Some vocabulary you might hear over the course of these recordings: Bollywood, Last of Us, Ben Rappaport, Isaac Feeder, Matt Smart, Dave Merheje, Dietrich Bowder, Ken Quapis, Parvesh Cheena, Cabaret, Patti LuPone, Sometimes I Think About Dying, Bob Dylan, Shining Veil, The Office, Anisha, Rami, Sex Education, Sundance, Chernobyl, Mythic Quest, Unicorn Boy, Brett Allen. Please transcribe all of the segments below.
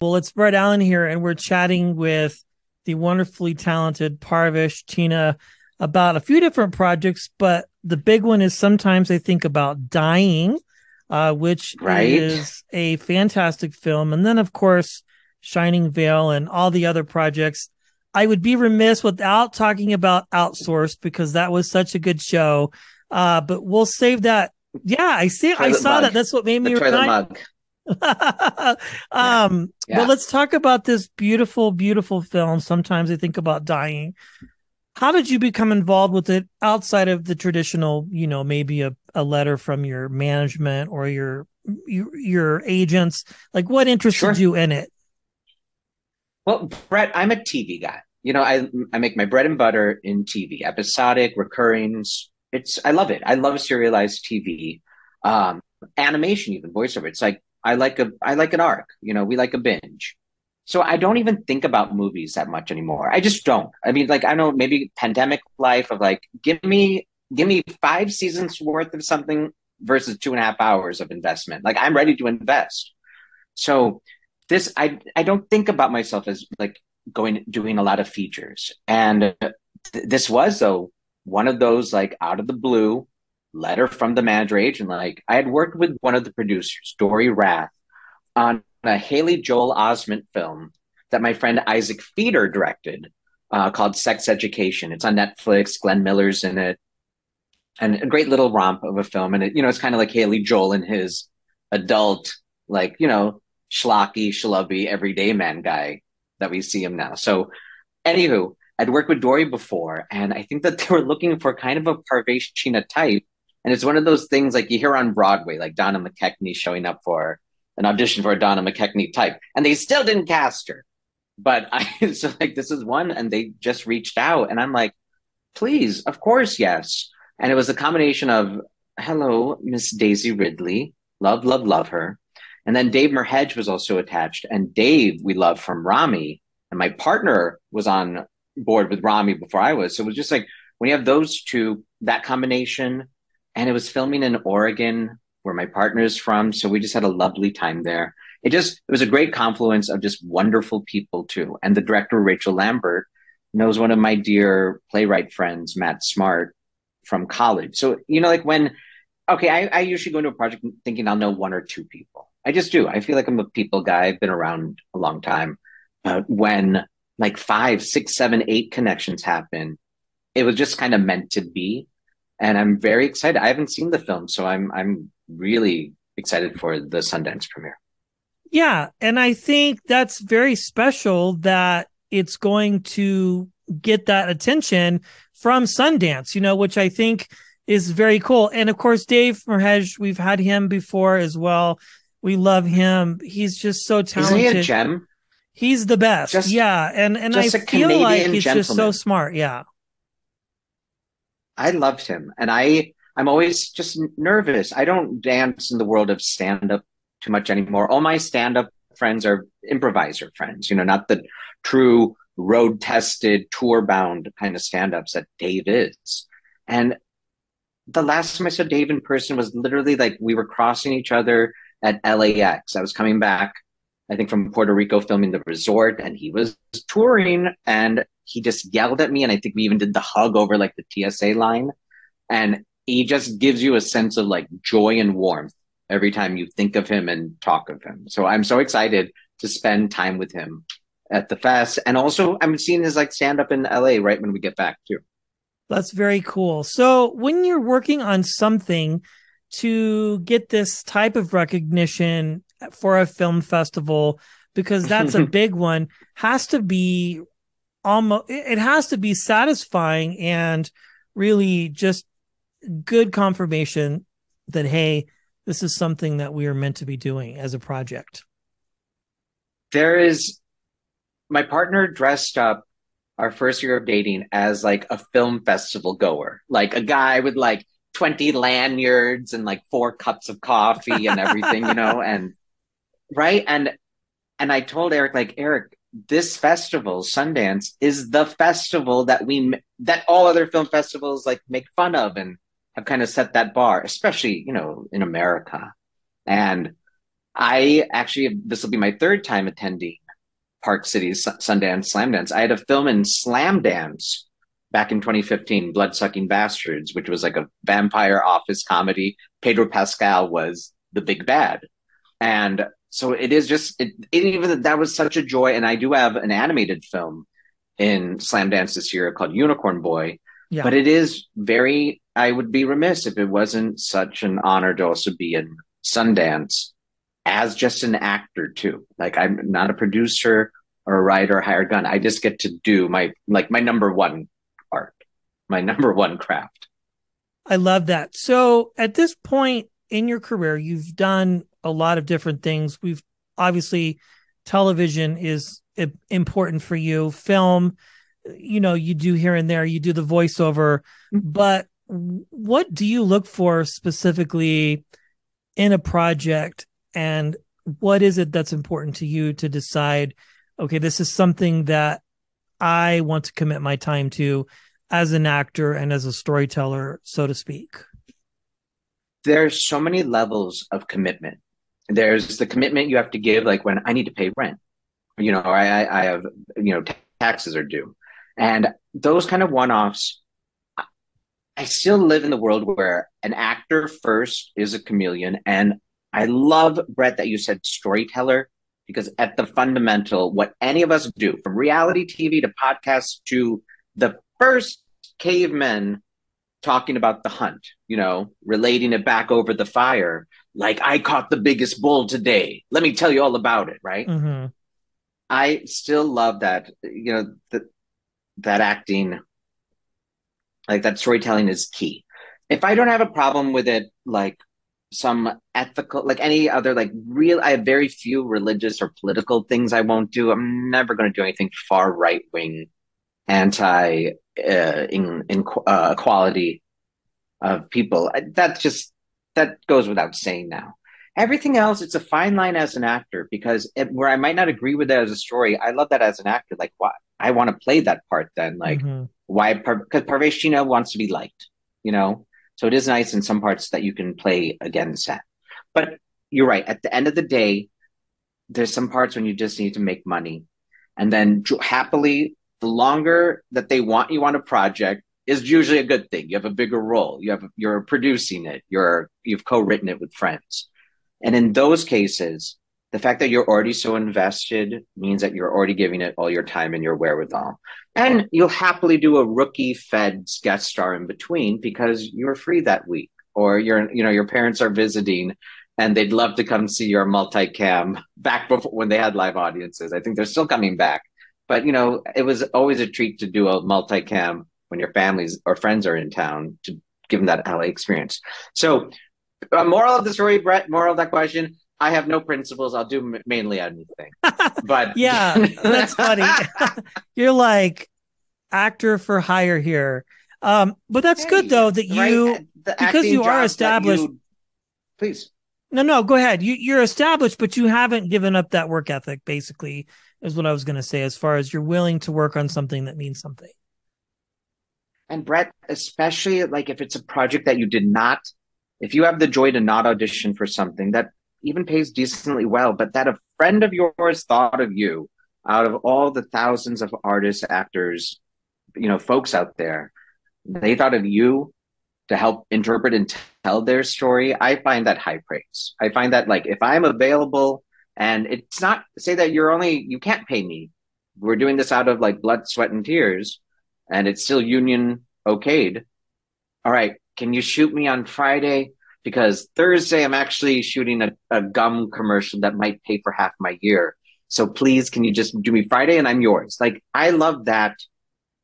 Well, it's Brett Allen here, and we're chatting with the wonderfully talented Parvesh Cheena about a few different projects, but the big one is Sometimes I Think About Dying, which is a fantastic film. And then, of course, Shining Veil and all the other projects. I would be remiss without talking about Outsourced, because that was such a good show. But we'll save that. Yeah, I saw that. That's what made me remind. Well, let's talk about this beautiful film, Sometimes I Think About Dying. How did you become involved with it outside of the traditional, you know, maybe a letter from your management or your agents? Like, what interested you in it? Well, Brett, I'm a TV guy. You know, I make my bread and butter in TV, episodic, recurring. I love it. I love serialized TV, animation, even voiceover. It's like, I like an arc, you know, we like a binge. So I don't even think about movies that much anymore. I just don't. I mean, like, I know maybe pandemic life of like, give me 5 seasons worth of something versus 2.5 hours of investment. Like, I'm ready to invest. So this, I don't think about myself as like doing a lot of features. And this was though, one of those like out of the blue, letter from the manager agent. Like, I had worked with one of the producers, Dory Rath, on a Haley Joel Osment film that my friend Isaac Feeder directed, called Sex Education. It's on Netflix. Glenn Miller's in it, and a great little romp of a film. And it, you know, it's kind of like Haley Joel and his adult, like, you know, schlocky, schlubby, everyday man guy that we see him now. So, anywho, I'd worked with Dory before, and I think that they were looking for kind of a Parvesh Cheena type. And it's one of those things like you hear on Broadway, like Donna McKechnie showing up for an audition for a Donna McKechnie type. And they still didn't cast her. But this is one. And they just reached out. And I'm like, please, of course, yes. And it was a combination of, hello, Miss Daisy Ridley. Love, love, love her. And then Dave Merheje was also attached. And Dave, we love from Rami. And my partner was on board with Rami before I was. So it was just like, when you have those two, that combination. And it was filming in Oregon, where my partner is from. So we just had a lovely time there. It was a great confluence of just wonderful people too. And the director, Rachel Lambert, knows one of my dear playwright friends, Matt Smart, from college. So, you know, like I usually go into a project thinking I'll know 1 or 2 people. I just do. I feel like I'm a people guy. I've been around a long time. But when like 5, 6, 7, 8 connections happen, it was just kind of meant to be. And I'm very excited. I haven't seen the film, so I'm really excited for the Sundance premiere. Yeah, and I think that's very special that it's going to get that attention from Sundance, you know, which I think is very cool. And of course, Dave Merheje, we've had him before as well. We love him. He's just so talented. Isn't he a gem? He's the best. Just, yeah. And I feel Canadian like he's gentleman. Just so smart. Yeah. I loved him. And I'm always just nervous. I don't dance in the world of stand-up too much anymore. All my stand-up friends are improviser friends, you know, not the true road-tested, tour-bound kind of stand-ups that Dave is. And the last time I saw Dave in person was literally like we were crossing each other at LAX. I was coming back, I think, from Puerto Rico filming The Resort, and he was touring, and he just yelled at me, and I think we even did the hug over like the TSA line. And he just gives you a sense of like joy and warmth every time you think of him and talk of him. So I'm so excited to spend time with him at the fest. And also I'm seeing his like stand up in LA right when we get back too. That's very cool. So when you're working on something to get this type of recognition for a film festival, because that's a big one, has to be almost, it has to be satisfying and really just good confirmation that, hey, this is something that we are meant to be doing as a project. There is, my partner dressed up our first year of dating as like a film festival goer, like a guy with like 20 lanyards and like 4 cups of coffee and everything, you know, and right. And I told Eric, like, Eric, this festival, Sundance, is the festival that that all other film festivals like make fun of and have kind of set that bar, especially, you know, in America. And I actually, this will be my 3rd time attending Park City's Sundance Slamdance. I had a film in Slamdance back in 2015, Bloodsucking Bastards, which was like a vampire office comedy. Pedro Pascal was the big bad. And so it is just, even that was such a joy. And I do have an animated film in Slamdance this year called Unicorn Boy. Yeah. But it is very, I would be remiss if it wasn't such an honor to also be in Sundance as just an actor too. Like, I'm not a producer or a writer or hired gun. I just get to do my number one art, my number one craft. I love that. So at this point in your career, you've done a lot of different things. We've obviously, television is important for you. Film, you know, you do here and there, you do the voiceover, but what do you look for specifically in a project? And what is it that's important to you to decide, okay, this is something that I want to commit my time to as an actor and as a storyteller, so to speak? There's so many levels of commitment. There's the commitment you have to give, like when I need to pay rent, you know, or I have, you know, taxes are due. And those kind of one-offs, I still live in the world where an actor first is a chameleon. And I love, Brett, that you said storyteller, because at the fundamental, what any of us do, from reality TV to podcasts to the first cavemen talking about the hunt, you know, relating it back over the fire, like, I caught the biggest bull today, let me tell you all about it, right? Mm-hmm. I still love that, you know, that acting, like that storytelling is key. If I don't have a problem with it, like, some ethical, like any other, like real, I have very few religious or political things I won't do. I'm never going to do anything far right wing, anti equality of people. That goes without saying now. Everything else, it's a fine line as an actor, because where I might not agree with it as a story, I love that as an actor. Like, why I want to play that part then. Like, mm-hmm. Why? Because Parvesh Cheena wants to be liked, you know? So it is nice in some parts that you can play against that. But you're right. At the end of the day, there's some parts when you just need to make money. And then happily, the longer that they want you on a project is usually a good thing. You have a bigger role. You're producing it. You've co-written it with friends. And in those cases, the fact that you're already so invested means that you're already giving it all your time and your wherewithal. And you'll happily do a rookie Feds guest star in between because you're free that week, or your parents are visiting and they'd love to come see your multicam back before when they had live audiences. I think they're still coming back, but you know, it was always a treat to do a multicam when your families or friends are in town to given that LA experience. So moral of the story, Brett, moral of that question, I have no principles. I'll do mainly anything. But yeah, that's funny. You're like actor for hire here. But that's good though, that you, right? Because you are established. Please. No, go ahead. You're established, but you haven't given up that work ethic, basically, is what I was going to say, as far as you're willing to work on something that means something. And Brett, especially like if it's a project that you did not, if you have the joy to not audition for something that even pays decently well, but that a friend of yours thought of you out of all the thousands of artists, actors, folks out there, they thought of you to help interpret and tell their story. I find that high praise. I find that like, if I'm available, and it's not say that you can't pay me. We're doing this out of like blood, sweat, and tears, and it's still union okayed. All right, can you shoot me on Friday? Because Thursday I'm actually shooting a gum commercial that might pay for half my year. So please, can you just do me Friday and I'm yours? Like, I love that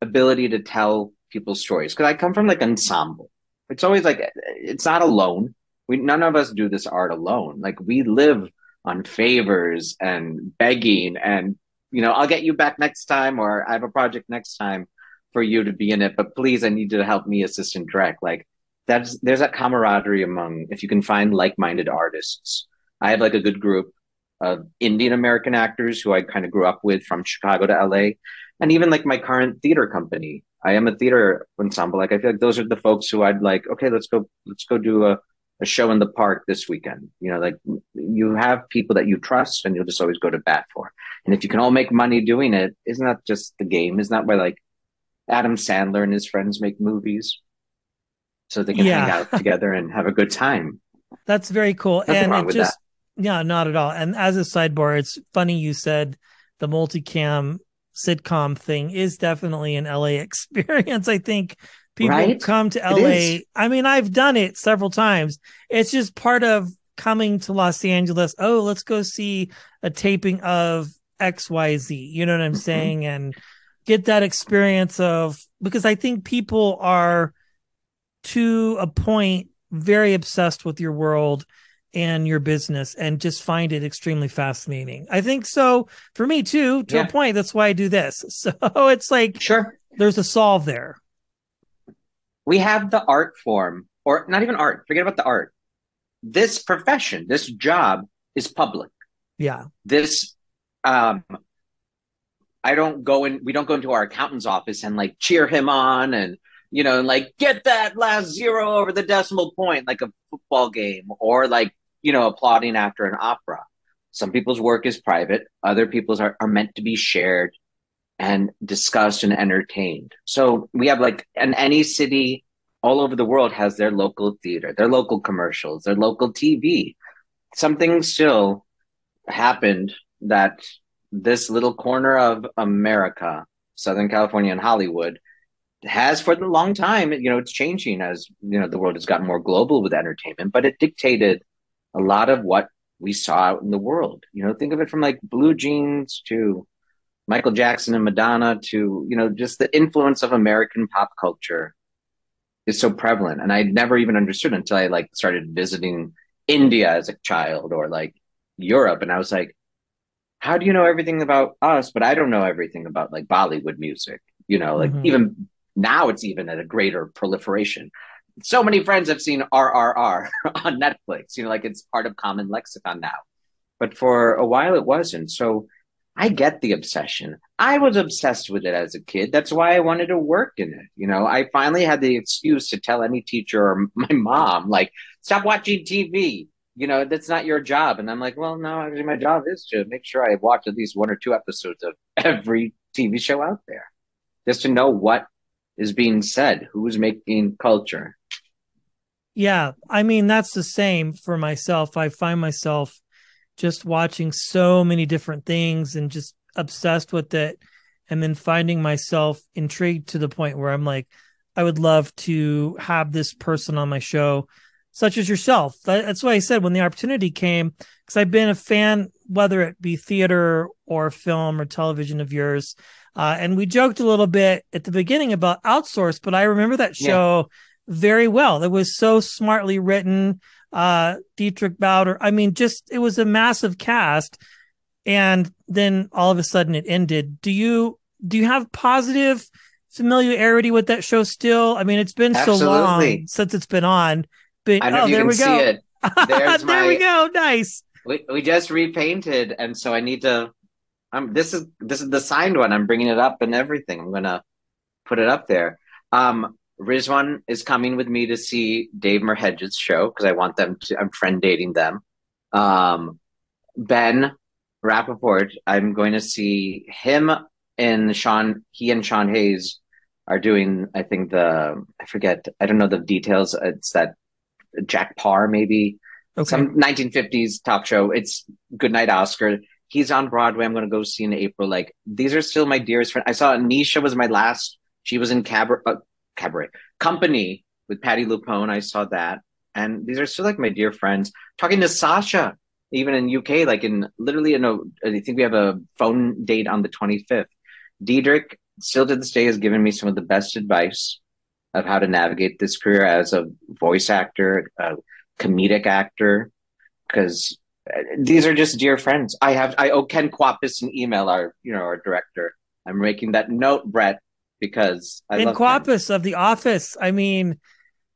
ability to tell people's stories because I come from like ensemble. It's always like, it's not alone. None of us do this art alone. Like, we live on favors and begging and, I'll get you back next time, or I have a project next time for you to be in it, but please, I need you to help me assistant direct. Like, there's that camaraderie among, if you can find like-minded artists. I have like a good group of Indian American actors who I kind of grew up with from Chicago to LA. And even like my current theater company, I am a theater ensemble. Like, I feel like those are the folks who I'd like, okay, let's go do a show in the park this weekend. Like, you have people that you trust and you'll just always go to bat for. And if you can all make money doing it, isn't that just the game? Isn't that why like Adam Sandler and his friends make movies? So they can hang out together and have a good time. That's very cool. Yeah, not at all. And as a sidebar, it's funny you said the multicam sitcom thing is definitely an LA experience. I think people come to LA. I mean, I've done it several times. It's just part of coming to Los Angeles. Oh, let's go see a taping of XYZ. You know what I'm saying? And get that experience of, because I think people are, to a point, very obsessed with your world and your business and just find it extremely fascinating. I think so for me too, to a point. That's why I do this. So it's like, sure, there's a solve there. We have the art form, or not even art, forget about the art. This profession, this job is public. Yeah. This, we don't go into our accountant's office and like cheer him on and, get that last zero over the decimal point, like a football game, or like, applauding after an opera. Some people's work is private. Other people's are meant to be shared and discussed and entertained. So we have like, and any city all over the world has their local theater, their local commercials, their local TV. Something still happened that this little corner of America, Southern California and Hollywood, has for a long time. It's changing as the world has gotten more global with entertainment, but it dictated a lot of what we saw out in the world. Think of it from like blue jeans to Michael Jackson and Madonna to just the influence of American pop culture is so prevalent, and I never even understood until I like started visiting India as a child, or like Europe, and I was like, how do you know everything about us? But I don't know everything about like Bollywood music, like even now it's even at a greater proliferation. So many friends have seen RRR on Netflix, like it's part of common lexicon now. But for a while it wasn't. So I get the obsession. I was obsessed with it as a kid. That's why I wanted to work in it. I finally had the excuse to tell any teacher or my mom, like, stop watching TV. That's not your job. And I'm like, well, no, actually my job is to make sure I watch at least one or two episodes of every TV show out there, just to know what is being said, who's making culture. Yeah, I mean, that's the same for myself. I find myself just watching so many different things and just obsessed with it, and then finding myself intrigued to the point where I'm like, I would love to have this person on my show, such as yourself. That's why I said when the opportunity came, because I've been a fan, whether it be theater or film or television, of yours. And we joked a little bit at the beginning about Outsourced, but I remember that show very well. It was so smartly written. Dietrich Bowder. I mean, just, it was a massive cast. And then all of a sudden it ended. Do you have positive familiarity with that show still? I mean, it's been so long since it's been on. But I don't know if there we go. See it. There we go. Nice. We just repainted, and so I need to. This is the signed one. I'm bringing it up and everything. I'm gonna put it up there. Rizwan is coming with me to see Dave Merheje's show because I want them to. I'm friend dating them. Ben Rappaport. I'm going to see him. And Sean, he and Sean Hayes are doing, I think I forget, I don't know the details. It's that Jack Parr, maybe. Okay. Some 1950s talk show. It's Good Night, Oscar. He's on Broadway. I'm going to go see in April. Like, these are still my dearest friends. I saw Anisha was my last. She was in Cabaret. Company with Patti LuPone. I saw that. And these are still like my dear friends. Talking to Sasha, even in UK, like in literally, I think we have a phone date on the 25th. Dietrich, still to this day, has given me some of the best advice of how to navigate this career as a voice actor, a comedic actor, because these are just dear friends. I owe Ken Quapis an email, our director. I'm making that note, Brett, because I love Quapis of The Office. I mean,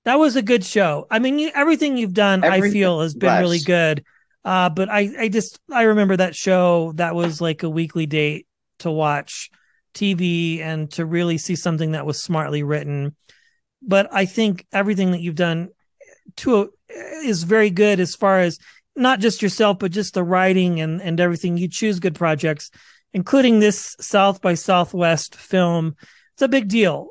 that was a good show. I mean, everything you've done, I feel, has been really good. But I remember that show. That was like a weekly date to watch TV and to really see something that was smartly written. But I think everything that you've done is very good, as far as not just yourself, but just the writing and everything. You choose good projects, including this South by Southwest film. It's a big deal.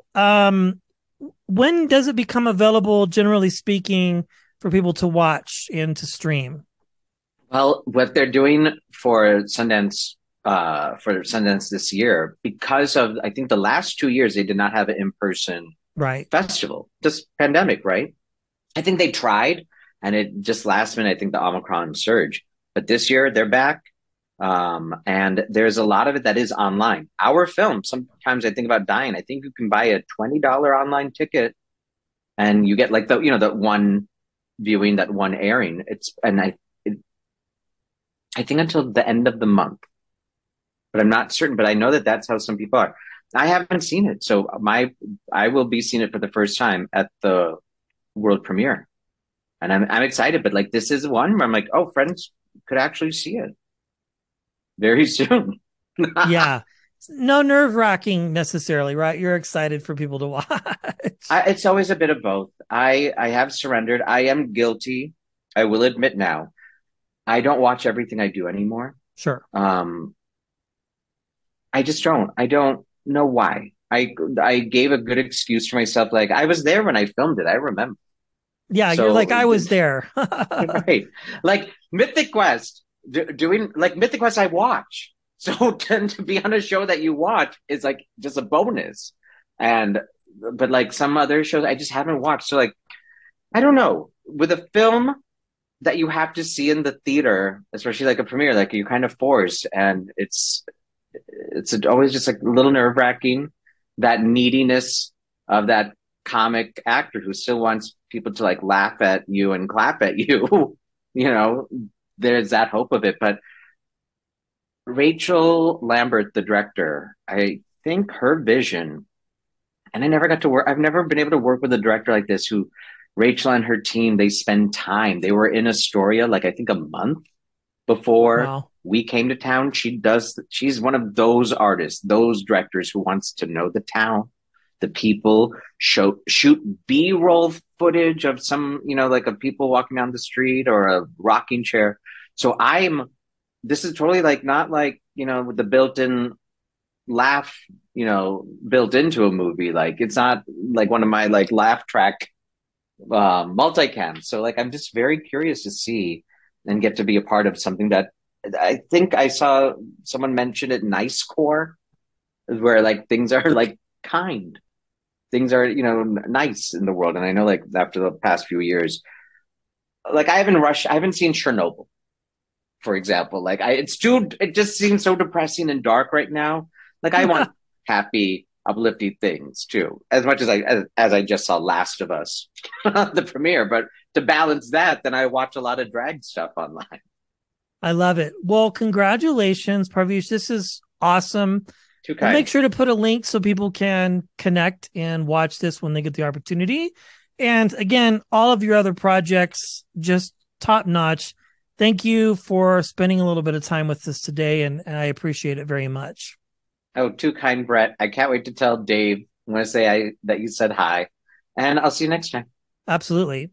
When does it become available, generally speaking, for people to watch and to stream? Well, what they're doing for Sundance this year, because of, I think, the last 2 years, they did not have an in-person festival, just pandemic, right? I think they tried, and it just last minute, I think the Omicron surge. But this year, they're back, and there's a lot of it that is online. Our film, Sometimes I Think About Dying, I think you can buy a $20 online ticket, and you get like that one viewing, that one airing. I think until the end of the month. But I'm not certain, but I know that that's how some people are. I haven't seen it. So I will be seeing it for the first time at the world premiere. And I'm excited, but like, this is one where I'm like, oh, friends could actually see it very soon. Yeah. No nerve wracking necessarily, right? You're excited for people to watch. It's always a bit of both. I have surrendered. I am guilty. I will admit now. I don't watch everything I do anymore. Sure. I just don't. I don't know why. I gave a good excuse for myself. Like, I was there when I filmed it. I remember. Yeah, so, you're like, I was there. Right. Like Mythic Quest, Mythic Quest I watch. So to be on a show that you watch is like just a bonus. But like some other shows I just haven't watched. So like, I don't know. With a film that you have to see in the theater, especially like a premiere, like you're kind of forced, and it's always just like a little nerve wracking, that neediness of that comic actor who still wants people to like laugh at you and clap at you. There's that hope of it. But Rachel Lambert, the director, I think her vision, and I've never been able to work with a director like this, who Rachel and her team, they spend time. They were in Astoria, like I think a month before. Wow. We came to town. She's one of those artists, those directors who wants to know the town, the people, shoot B-roll footage of some, like a people walking down the street or a rocking chair. So this is totally like, not like, with the built-in laugh, built into a movie. Like, it's not like one of my like laugh track multicam. So like, I'm just very curious to see and get to be a part of something that I think I saw someone mention it, nice core, where like things are like kind, things are, nice in the world. And I know like after the past few years, like I haven't seen Chernobyl, for example. Like it just seems so depressing and dark right now. Like I want happy, uplifting things too, as much as I just saw Last of Us, the premiere. But to balance that, then I watch a lot of drag stuff online. I love it. Well, congratulations, Parvesh. This is awesome. Too kind. We'll make sure to put a link so people can connect and watch this when they get the opportunity. And again, all of your other projects, just top notch. Thank you for spending a little bit of time with us today, and I appreciate it very much. Oh, too kind, Brett. I can't wait to tell Dave. I'm going to say that you said hi, and I'll see you next time. Absolutely.